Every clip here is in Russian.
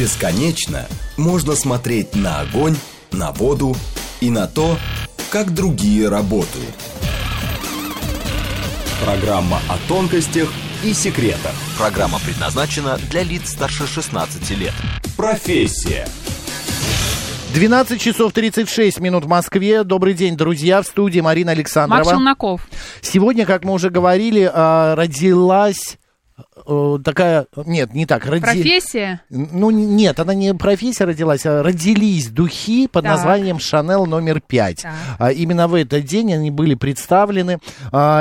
Бесконечно можно смотреть на огонь, на воду и на то, как другие работают. Программа о тонкостях и секретах. Программа предназначена для лиц старше 16 лет. Профессия. 12 часов 36 минут в Москве. Добрый день, друзья. В студии Марина Александрова. Марк Челноков. Сегодня, как мы уже говорили, родилась... такая... Нет, не так. Профессия? Ну, нет, она не профессия родилась, а родились духи под названием «Шанель номер 5». Именно в этот день они были представлены.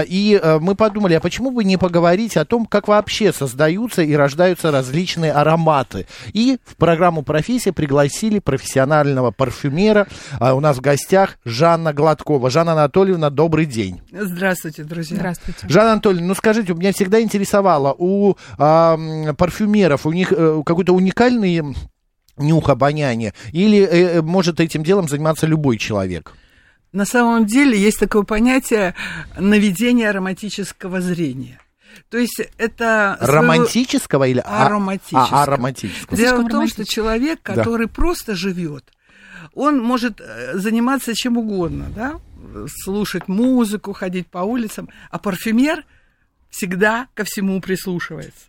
И мы подумали, а почему бы не поговорить о том, как вообще создаются и рождаются различные ароматы. И в программу «Профессия» пригласили профессионального парфюмера. У нас в гостях Жанна Гладкова. Жанна Анатольевна, добрый день. Здравствуйте, друзья. Здравствуйте. Жанна Анатольевна, ну скажите, меня всегда интересовало... У парфюмеров, у них какой-то уникальный нюх, обоняние, или может этим делом заниматься любой человек? На самом деле есть такое понятие наведение ароматического зрения. То есть это... Романтического своего... или ароматического? Ароматического. Дело в том, что человек, который просто живет, он может заниматься чем угодно, да? Слушать музыку, ходить по улицам, а парфюмер... всегда ко всему прислушивается.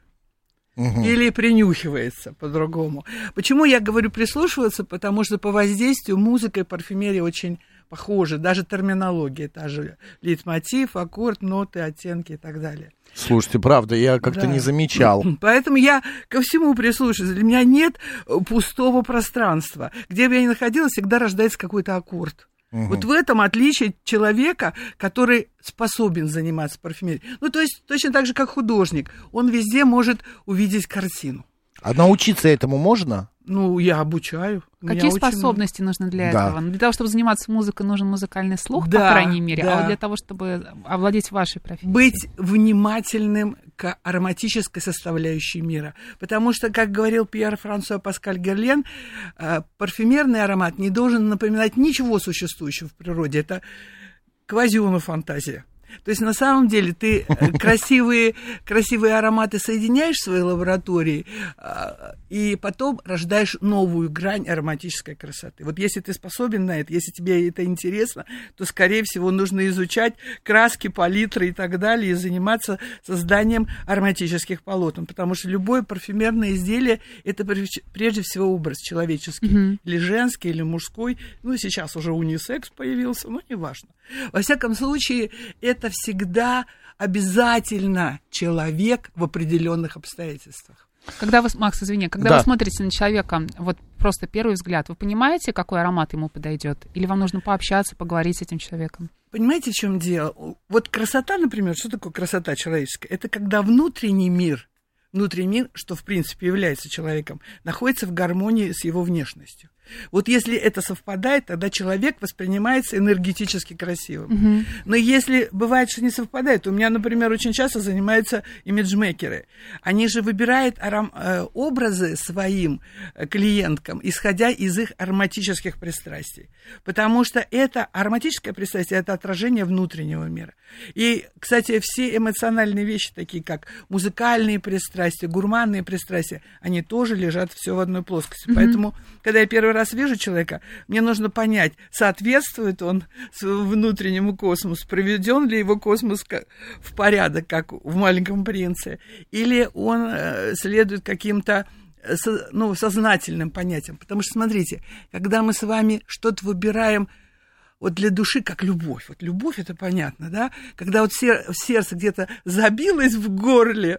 Угу. Или принюхивается по-другому. Почему я говорю прислушиваться? Потому что по воздействию музыка и парфюмерия очень похожи. Даже терминология та же. Лейтмотив, аккорд, ноты, оттенки и так далее. Слушайте, правда, я как-то не замечал. Поэтому я ко всему прислушиваюсь. Для меня нет пустого пространства. Где бы я ни находилась, всегда рождается какой-то аккорд. Угу. Вот в этом отличие человека, который способен заниматься парфюмерией. Ну, то есть точно так же, как художник. Он везде может увидеть картину. А научиться этому можно? Ну, я обучаю. Какие способности нужны для этого? Ну, для того, чтобы заниматься музыкой, нужен музыкальный слух, по крайней мере. А вот для того, чтобы овладеть вашей профессией? Быть внимательным к ароматической составляющей мира. Потому что, как говорил Пьер-Франсуа Паскаль Герлен, парфюмерный аромат не должен напоминать ничего существующего в природе. Это квазионофантазия. То есть, на самом деле, ты красивые ароматы соединяешь в своей лаборатории и потом рождаешь новую грань ароматической красоты. Вот если ты способен на это, если тебе это интересно, то, скорее всего, нужно изучать краски, палитры и так далее и заниматься созданием ароматических полотен, потому что любое парфюмерное изделие – это прежде всего образ человеческий, или женский, или мужской. Ну, сейчас уже унисекс появился, но неважно. Во всяком случае, это всегда обязательно человек в определенных обстоятельствах. Когда вы, Макс, извини, когда вы смотрите на человека, вот просто первый взгляд, вы понимаете, какой аромат ему подойдет? Или вам нужно пообщаться, поговорить с этим человеком? Понимаете, в чем дело? Вот красота, например, что такое красота человеческая? Это когда внутренний мир, что в принципе является человеком, находится в гармонии с его внешностью. Вот если это совпадает, тогда человек воспринимается энергетически красивым. Но если бывает, что не совпадает, у меня, например, очень часто занимаются имиджмейкеры. Они же выбирают образы своим клиенткам, исходя из их ароматических пристрастий. Потому что это ароматическое пристрастие, это отражение внутреннего мира. И, кстати, все эмоциональные вещи, такие как музыкальные пристрастия, гурманные пристрастия, они тоже лежат все в одной плоскости. Поэтому, когда я первый раз вижу человека, мне нужно понять, соответствует он внутреннему космосу, приведен ли его космос в порядок, как в «Маленьком принце», или он следует каким-то сознательным понятиям. Потому что, смотрите, когда мы с вами что-то выбираем вот для души, как любовь. Вот любовь, это понятно, да? Когда вот сердце где-то забилось в горле,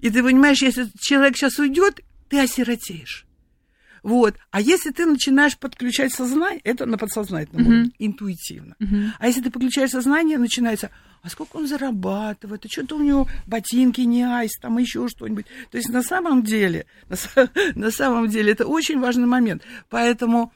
и ты понимаешь, если человек сейчас уйдет, ты осиротеешь. Вот. А если ты начинаешь подключать сознание, это на подсознательном уровне, интуитивно. А если ты подключаешь сознание, начинается, а сколько он зарабатывает, а что-то у него ботинки не айс, там еще что-нибудь. То есть на самом деле это очень важный момент. Поэтому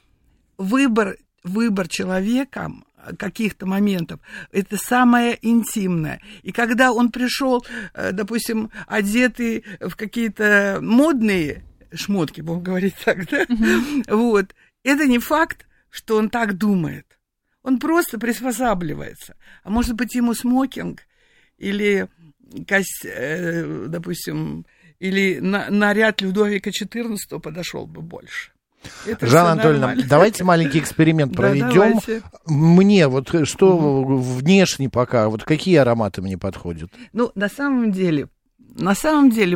выбор человеком каких-то моментов, это самое интимное. И когда он пришел, допустим, одетый в какие-то модные шмотки, будем говорить так, да? Вот. Это не факт, что он так думает. Он просто приспосабливается. А может быть, ему смокинг или, допустим, или наряд Людовика XIV подошел бы больше. Это Жанна Анатольевна, нормально. Давайте маленький эксперимент проведем. Да, мне вот что внешне пока, вот какие ароматы мне подходят? Ну, на самом деле,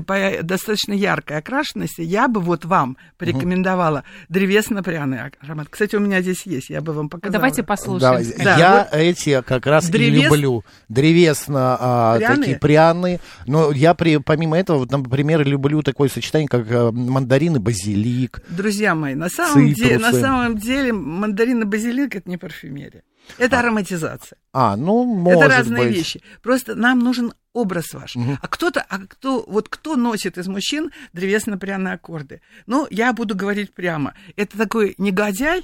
по достаточно яркой окрашенности, я бы вот вам порекомендовала древесно-пряный аромат. Кстати, у меня здесь есть, я бы вам показала. Давайте послушаем. Да, я вот эти как раз и люблю. Древесно-такие пряные. Но я помимо этого, вот, например, люблю такое сочетание, как мандарин и базилик. Друзья мои, на самом деле мандарин и базилик – это не парфюмерия. Это ароматизация. Ну, может быть. Это разные вещи. Просто нам нужен образ ваш. Кто носит из мужчин древесно-пряные аккорды? Ну, я буду говорить прямо. Это такой негодяй,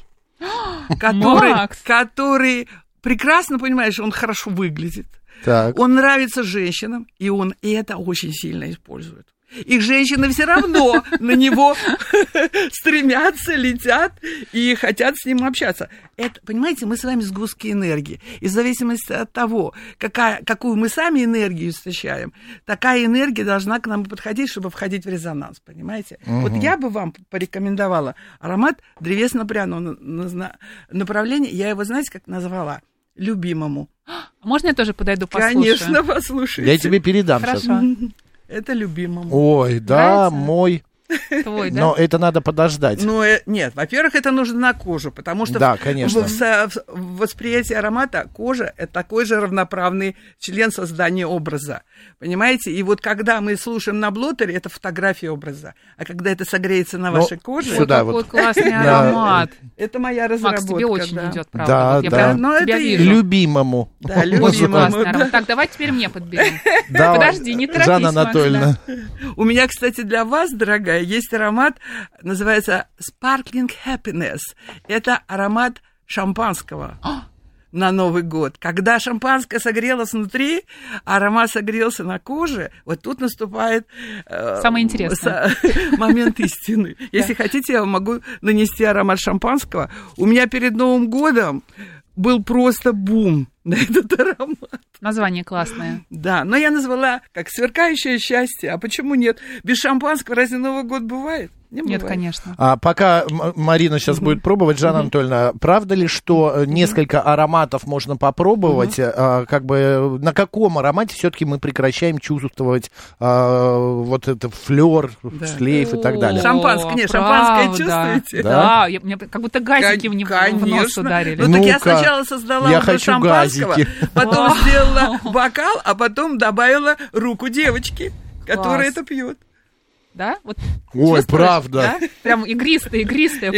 который прекрасно понимает, что он хорошо выглядит. Так. Он нравится женщинам, и он это очень сильно использует. Их женщины все равно на него стремятся, летят и хотят с ним общаться. Это, понимаете, мы с вами сгустки энергии. И в зависимости от того, какую мы сами энергию встречаем, такая энергия должна к нам подходить, чтобы входить в резонанс, понимаете? Вот я бы вам порекомендовала аромат древесно-пряного направления. Я его, знаете, как назвала? Любимому. Можно я тоже подойду послушаю? Конечно, послушайте. Я тебе передам сейчас. Хорошо. Это любимому. Ой, да, нравится? Мой. Твой, да? Но это надо подождать. Ну, нет, во-первых, это нужно на кожу, потому что да, в восприятии аромата кожа – это такой же равноправный член создания образа. Понимаете? И вот когда мы слушаем на блотере, это фотография образа. А когда это согреется на вашей коже… Сюда вот. Какой классный аромат. Это моя разработка. Макс, тебе очень идет, правда. Да, да. Любимому. Да, любимому. Так, давай теперь мне подберем. Подожди, не торопись. Жанна Анатольевна. У меня, кстати, для вас, дорогая, есть аромат, называется Sparkling Happiness. Это аромат шампанского на Новый год. Когда шампанское согрелось внутри, аромат согрелся на коже, вот тут наступает самое интересное. Момент истины. Если хотите, я могу нанести аромат шампанского. У меня перед Новым годом был просто бум на этот аромат. Название классное. Да, но я назвала как «Сверкающее счастье». А почему нет? Без шампанского разве Новый год бывает? Нет, конечно. Пока Марина сейчас будет пробовать, Жанна Анатольевна, правда ли, что несколько ароматов можно попробовать? Как бы на каком аромате все-таки мы прекращаем чувствовать вот это флер, шлейф и так далее? Шампанское, нет, шампанское чувствуете? Да, мне как будто газики в нос ударили. Ну, так я сначала создала уже шампанского, потом сделала бокал, а потом добавила руку девочки, которая это пьет. Да? Вот, ой, правда. Да? Прям игристое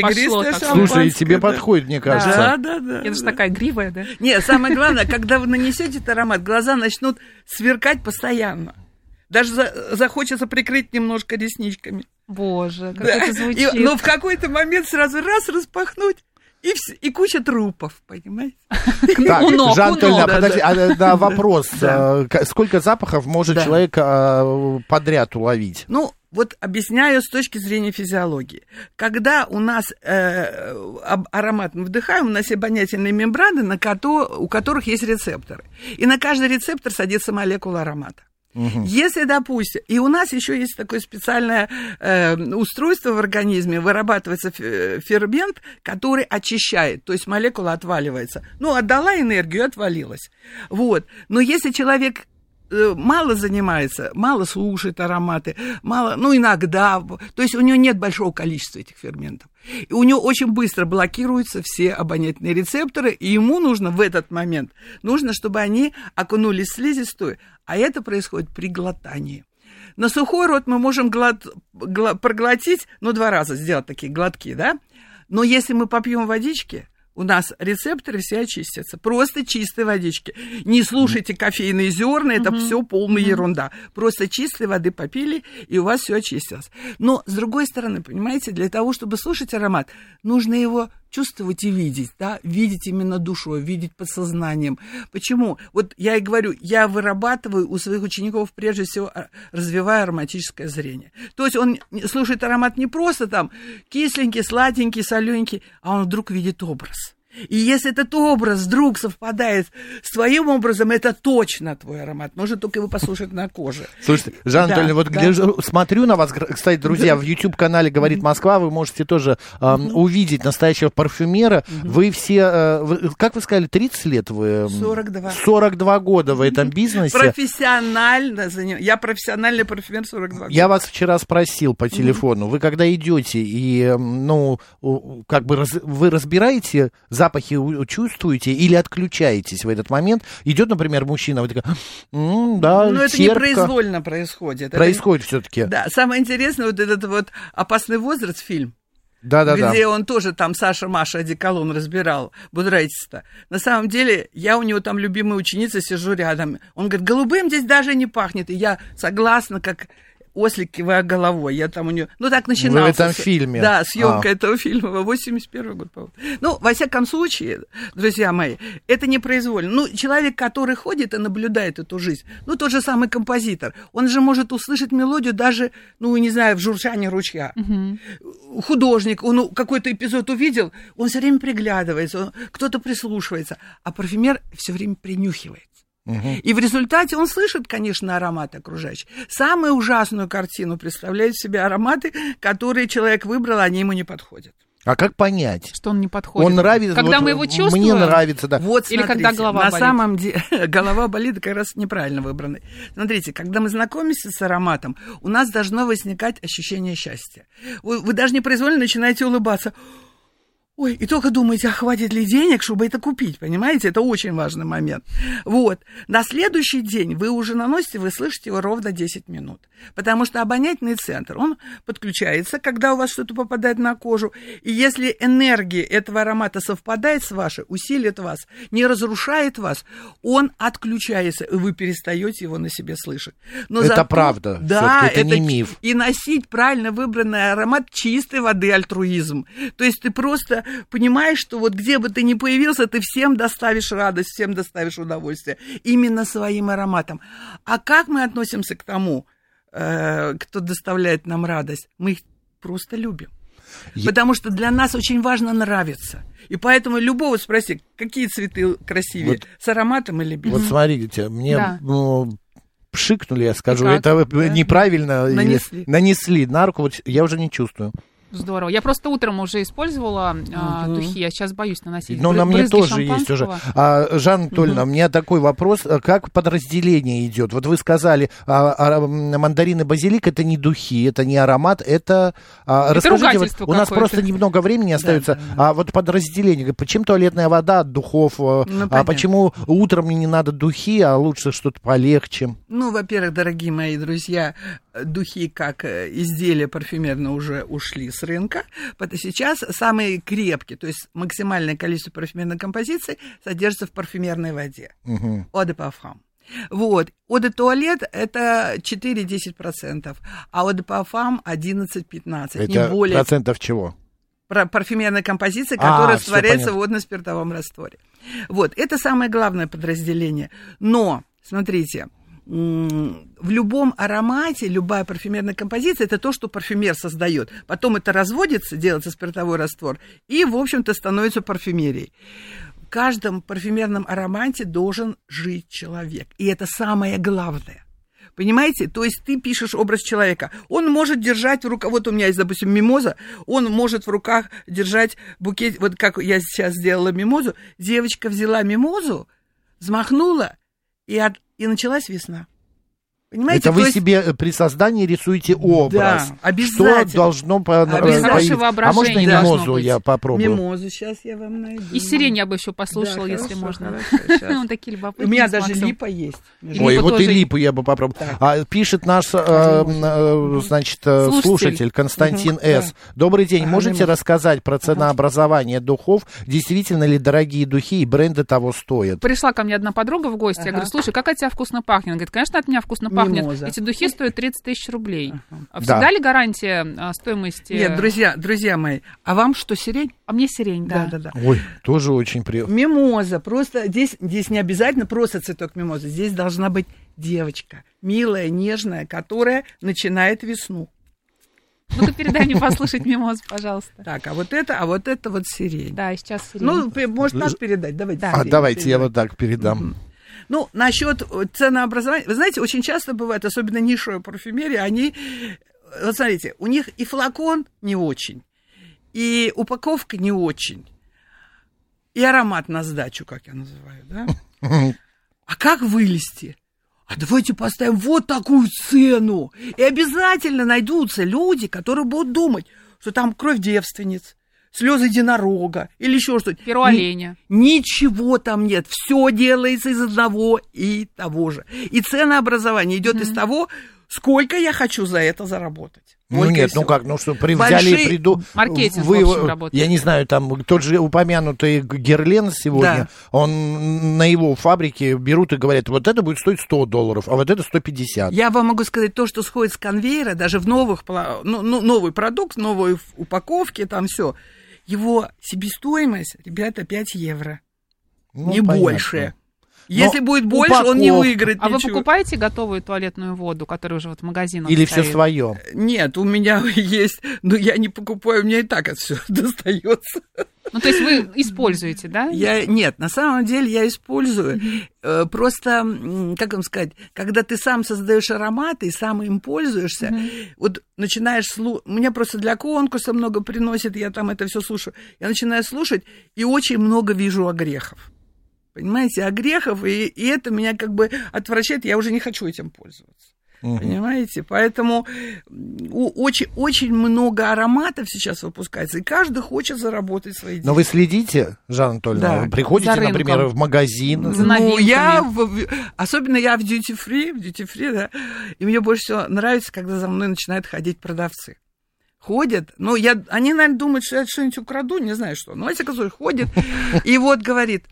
пошло. Слушай, и тебе подходит, мне кажется. Да. Я же такая игривая, да? Нет, самое главное, когда вы нанесете этот аромат, глаза начнут сверкать постоянно. Даже захочется прикрыть немножко ресничками. Боже, как это звучит. Но в какой-то момент сразу распахнуть. И куча трупов, понимаете? Так, Жанна Анатольевна, подожди, да, вопрос. Сколько запахов может человек подряд уловить? Ну, вот объясняю с точки зрения физиологии. Когда у нас аромат мы вдыхаем, у нас есть обонятельные мембраны, у которых есть рецепторы. И на каждый рецептор садится молекула аромата. Если, допустим, и у нас еще есть такое специальное устройство в организме, вырабатывается фермент, который очищает, то есть молекула отваливается. Ну, отдала энергию, отвалилась. Вот. Но если человек мало занимается, мало слушает ароматы, мало, ну, иногда, то есть у него нет большого количества этих ферментов. И у него очень быстро блокируются все обонятельные рецепторы, и ему нужно в этот момент, чтобы они окунулись в слизистую, а это происходит при глотании. На сухой рот мы можем проглотить, два раза сделать такие глотки, да? Но если мы попьем водички, у нас рецепторы все очистятся. Просто чистой водички. Не слушайте кофейные зерна, это все полная ерунда. Просто чистой воды попили, и у вас все очистилось. Но, с другой стороны, понимаете, для того, чтобы слушать аромат, нужно его чувствовать и видеть, да, видеть именно душой, видеть подсознанием. Почему? Вот я и говорю, я вырабатываю у своих учеников, прежде всего, развивая ароматическое зрение. То есть он слушает аромат не просто там кисленький, сладенький, солененький, а он вдруг видит образ. И если этот образ вдруг совпадает с твоим образом, это точно твой аромат. Можно только его послушать на коже. Слушайте, Жанна Анатольевна, вот где смотрю на вас, кстати, друзья, в YouTube-канале «Говорит Москва», вы можете тоже увидеть настоящего парфюмера. Вы все, как вы сказали, 30 лет вы? 42. 42 года в этом бизнесе. Профессионально занимаюсь. Я профессиональный парфюмер 42 года. Я вас вчера спросил по телефону, вы когда идете и, ну, как бы вы разбираете... запахи чувствуете или отключаетесь в этот момент? Идет, например, мужчина, вы такая, да, терпко. Но это непроизвольно происходит. Происходит все-таки. Да, самое интересное, вот этот вот «Опасный возраст» фильм, где он тоже там Саша-Маша одеколон разбирал, Будрайтис-то. На самом деле, я у него там любимая ученица, сижу рядом. Он говорит, голубым здесь даже не пахнет. И я согласна, как... ослик, кивая головой. Я там у нее... Ну, так начиналось. В этом фильме. Да, съемка этого фильма. 81 год, по-моему. Ну, во всяком случае, друзья мои, это непроизвольно. Ну, человек, который ходит и наблюдает эту жизнь, ну, тот же самый композитор, он же может услышать мелодию даже, ну, не знаю, в журчании ручья. Угу. Художник, он какой-то эпизод увидел, он все время приглядывается, кто-то прислушивается, а парфюмер все время принюхивает. Угу. И в результате он слышит, конечно, ароматы окружающих. Самую ужасную картину представляют себе ароматы, которые человек выбрал, они ему не подходят. А как понять, что он не подходит? Он нравится, когда вот мы его чувствуем. Мне нравится, да. Вот, смотрите, или когда голова болит. На самом деле голова болит как раз неправильно выбранной. Смотрите, когда мы знакомимся с ароматом, у нас должно возникать ощущение счастья. Вы даже непроизвольно начинаете улыбаться. Ой, и только думаете, а хватит ли денег, чтобы это купить, понимаете? Это очень важный момент. Вот. На следующий день вы уже наносите, вы слышите его ровно 10 минут. Потому что обонятельный центр, он подключается, когда у вас что-то попадает на кожу. И если энергия этого аромата совпадает с вашей, усилит вас, не разрушает вас, он отключается, и вы перестаете его на себе слышать. Но это зато... правда. Да, это не миф. И носить правильно выбранный аромат чистой воды альтруизм. То есть ты просто понимаешь, что вот где бы ты ни появился, ты всем доставишь радость, всем доставишь удовольствие. Именно своим ароматом. А как мы относимся к тому, кто доставляет нам радость? Мы их просто любим. Потому что для нас очень важно нравиться. И поэтому любого спроси, какие цветы красивее, вот, с ароматом или без. Вот смотрите, мне... Да. Пшикнули, я скажу. Это неправильно. Нанесли на руку, вот я уже не чувствую. Здорово. Я просто утром уже использовала духи, я сейчас боюсь наносить. Но на мне тоже есть уже. Жанна Анатольевна, у меня такой вопрос, как подразделение идет? Вот вы сказали, мандарин и базилик — это не духи, это не аромат, это... расскажите, вот, у нас просто немного времени остается. Вот подразделение, почему туалетная вода от духов, почему утром мне не надо духи, а лучше что-то полегче? Ну, во-первых, дорогие мои друзья, духи как изделия парфюмерные уже ушли с рынка. Сейчас самые крепкие, то есть максимальное количество парфюмерной композиции содержится в парфюмерной воде. Eau de parfum. Вот. Eau de toilette – это 4-10%, а eau de parfum – 11-15%. Это не более... процентов чего? Парфюмерной композиции, которая растворяется в водно-спиртовом растворе. Вот. Это самое главное подразделение. Но, смотрите... в любом аромате, любая парфюмерная композиция, это то, что парфюмер создает. Потом это разводится, делается спиртовой раствор, и, в общем-то, становится парфюмерией. В каждом парфюмерном аромате должен жить человек. И это самое главное. Понимаете? То есть ты пишешь образ человека. Он может держать в руках... Вот у меня есть, допустим, мимоза. Он может в руках держать букет... Вот как я сейчас сделала мимозу. Девочка взяла мимозу, взмахнула, и началась весна. Понимаете? Это вы себе при создании рисуете образ. Да, обязательно. Что должно появиться. А можно и мимозу я попробую? Мимозу сейчас я вам найду. И сирень я бы еще послушала, да, если можно. Он такие любопытные. У меня даже липа есть. Ой, вот и липу я бы попробовал. Пишет наш, значит, слушатель Константин С. Добрый день. Можете рассказать про ценообразование духов? Действительно ли дорогие духи и бренды того стоят? Пришла ко мне одна подруга в гости. Я говорю, слушай, как от тебя вкусно пахнет? Она говорит, конечно, от меня вкусно пахнет. Мимоза. Эти духи стоят 30 тысяч рублей. А всегда ли гарантия стоимости? Нет, друзья мои, а вам что, сирень? А мне сирень, да. Ой, тоже очень приятно. Мимоза, просто здесь не обязательно просто цветок мимозы. Здесь должна быть девочка, милая, нежная, которая начинает весну. Ну-ка, передай мне послушать «Мимоз», пожалуйста. Так, а вот это вот «Сирень». Да, сейчас «Сирень». Ну, может, надо передать, давайте. А, давайте, я вот так передам. Ну, насчет ценообразования. Вы знаете, очень часто бывает, особенно нишевая парфюмерия, они... Вот смотрите, у них и флакон не очень, и упаковка не очень, и аромат на сдачу, как я называю, да? А как вылезти? А давайте поставим вот такую цену. И обязательно найдутся люди, которые будут думать, что там кровь девственниц, слезы единорога или еще что-то. Перо оленя. Ничего там нет. Все делается из одного и того же. И ценообразование идет из того, сколько я хочу за это заработать. Ну нет, ну как, ну что, взяли и приду... Маркетинг, в общем, работает. Я не знаю, там тот же упомянутый Герлен сегодня, да. Он на его фабрике берут и говорят, вот это будет стоить $100, а вот это 150. Я вам могу сказать, то, что сходит с конвейера, даже в новых, новый продукт, новой упаковке, там все, его себестоимость, ребята, €5. Ну, не понятно. Больше. Если будет больше, упаковка. Он не выиграет ничего. А вы покупаете готовую туалетную воду, которая уже вот в магазинах или стоит? Все свое? Нет, у меня есть, но я не покупаю, у меня и так это все достается. Ну, то есть вы используете, да? Нет, на самом деле я использую. Просто, как вам сказать, когда ты сам создаешь ароматы и сам им пользуешься, вот начинаешь слушать. Меня просто для конкурса много приносит, я там это все слушаю. Я начинаю слушать и очень много вижу огрехов. Понимаете, огрехов, и это меня как бы отвращает, я уже не хочу этим пользоваться. Понимаете? Поэтому очень, очень много ароматов сейчас выпускается, и каждый хочет заработать свои деньги. Но вы следите, Жанна Анатольевна? Да. Вы приходите, например, в магазин? За новинками. Ну, особенно я в duty free, да, и мне больше всего нравится, когда за мной начинают ходить продавцы. Ходят, но они, наверное, думают, что я что-нибудь украду, не знаю что, но эти козы ходят, и вот говорит...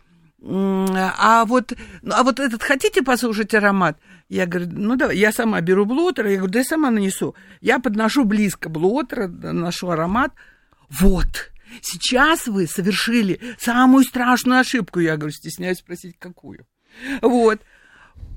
А вот этот хотите послушать аромат? Я говорю, ну давай, я сама беру блотер, я говорю, да я сама нанесу. Я подношу близко блотер, наношу аромат. Вот, сейчас вы совершили самую страшную ошибку, я говорю, стесняюсь спросить, какую. Вот,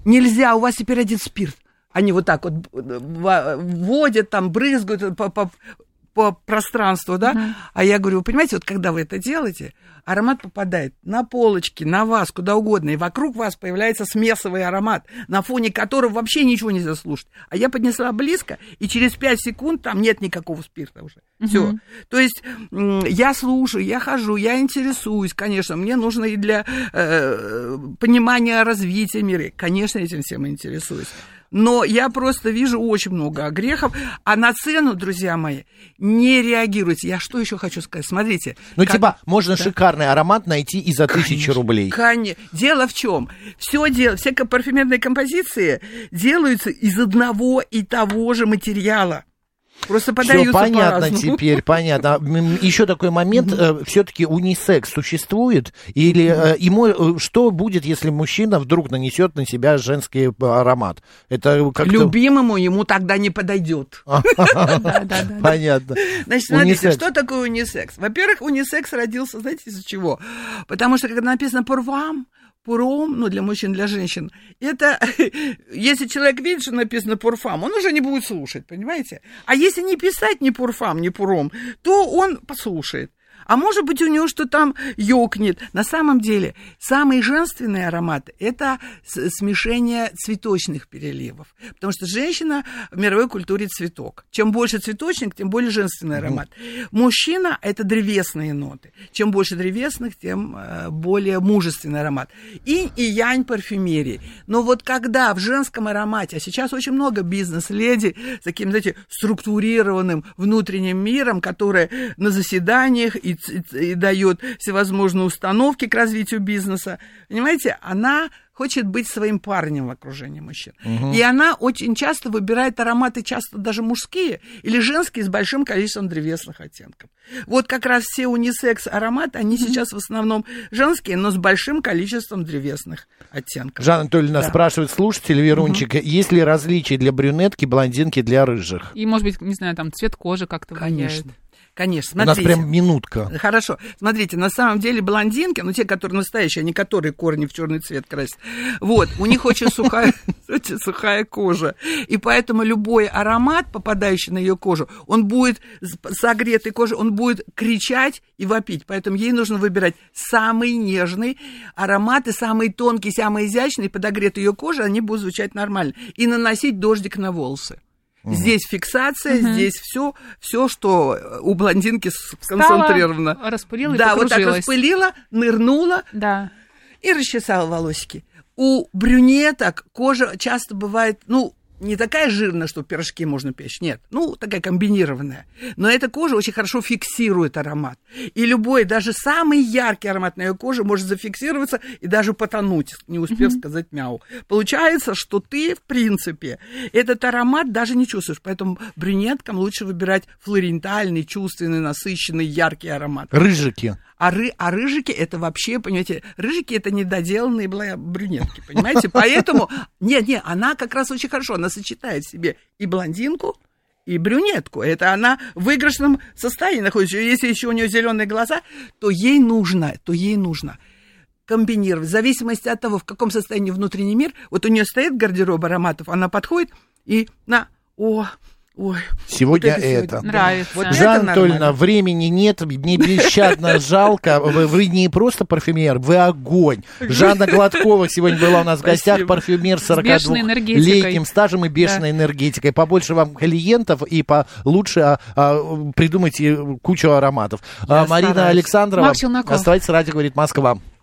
нельзя, у вас теперь один спирт. Они вот так вот водят, там брызгают по пространству, да, а я говорю, вы понимаете, вот когда вы это делаете, аромат попадает на полочки, на вас, куда угодно, и вокруг вас появляется смесовый аромат, на фоне которого вообще ничего нельзя слушать. А я поднесла близко, и через 5 секунд там нет никакого спирта уже. Все. То есть я слушаю, я хожу, я интересуюсь, конечно, мне нужно и для понимания развития мира, конечно, этим всем интересуюсь. Но я просто вижу очень много огрехов. А на цену, друзья мои, не реагируйте. Я что еще хочу сказать? Смотрите. Ну, можно шикарный аромат найти и за 1000 рублей. Конечно. Дело в чем? Все парфюмерные композиции делаются из одного и того же материала. Просто подаются по-разному. Понятно. Еще такой момент. Все-таки унисекс существует? Или ему что будет, если мужчина вдруг нанесет на себя женский аромат? Это как-то... Любимому ему тогда не подойдет. Понятно. Значит, смотрите, что такое унисекс? Во-первых, унисекс родился, знаете, из-за чего? Потому что, когда написано «pour вам», Пуром, ну, для мужчин, для женщин, это, если человек видит, что написано пурфам, он уже не будет слушать, понимаете? А если не писать ни пурфам, ни пуром, то он послушает. А может быть, у него что там ёкнет. На самом деле, самые женственные ароматы – это смешение цветочных переливов. Потому что женщина в мировой культуре цветок. Чем больше цветочник, тем более женственный аромат. Мужчина – это древесные ноты. Чем больше древесных, тем более мужественный аромат. Инь и янь парфюмерии. Но вот когда в женском аромате, а сейчас очень много бизнес-леди с таким, знаете, структурированным внутренним миром, которые на заседаниях и дает всевозможные установки к развитию бизнеса. Понимаете, она хочет быть своим парнем в окружении мужчин. И она очень часто выбирает ароматы, часто даже мужские или женские, с большим количеством древесных оттенков. Вот как раз все унисекс-ароматы, они сейчас в основном женские, но с большим количеством древесных оттенков. Жанна Анатольевна спрашивает слушатель Верунчика, есть ли различия для брюнетки, блондинки, для рыжих? И, может быть, не знаю, там цвет кожи как-то влияет. Конечно. Конечно, смотрите. У нас прям минутка. Хорошо. Смотрите, на самом деле блондинки, ну, те, которые настоящие, а не которые корни в черный цвет красят, вот, у них очень сухая кожа. И поэтому любой аромат, попадающий на ее кожу, он будет согретой кожей, он будет кричать и вопить. Поэтому ей нужно выбирать самый нежный аромат, и самые тонкие, самые изящные, подогретые ее кожи, они будут звучать нормально. И наносить дождик на волосы. Угу. Здесь фиксация, угу. Здесь все, что у блондинки сконцентрировано. Распылила, да, и покружилась. Вот так распылила, нырнула, да. И расчесала волосики. У брюнеток кожа часто бывает, ну, не такая жирная, что пирожки можно печь, нет. Ну, такая комбинированная. Но эта кожа очень хорошо фиксирует аромат. И любой, даже самый яркий аромат на ее коже может зафиксироваться и даже потонуть, не успев сказать мяу. Получается, что ты, в принципе, этот аромат даже не чувствуешь. Поэтому брюнеткам лучше выбирать флорентальный, чувственный, насыщенный, яркий аромат. Рыжики. А рыжики это вообще, понимаете, рыжики это недоделанные брюнетки, понимаете? Поэтому, нет, она как раз очень хорошо, она сочетает в себе и блондинку, и брюнетку. Это она в выигрышном состоянии находится. Если еще у нее зеленые глаза, то ей нужно комбинировать. В зависимости от того, в каком состоянии внутренний мир, вот у нее стоит гардероб ароматов, она подходит и Ой, сегодня вот это. Нравится. Вот Жанна Анатольевна, времени нет, мне бесщадно жалко. Вы не просто парфюмер, вы огонь. Жанна Гладкова сегодня была у нас в гостях, парфюмер с 42-летним стажем и бешеной энергетикой. Побольше вам клиентов и получше придумайте кучу ароматов. Марина Александрова, оставайтесь с радио, говорит Москва.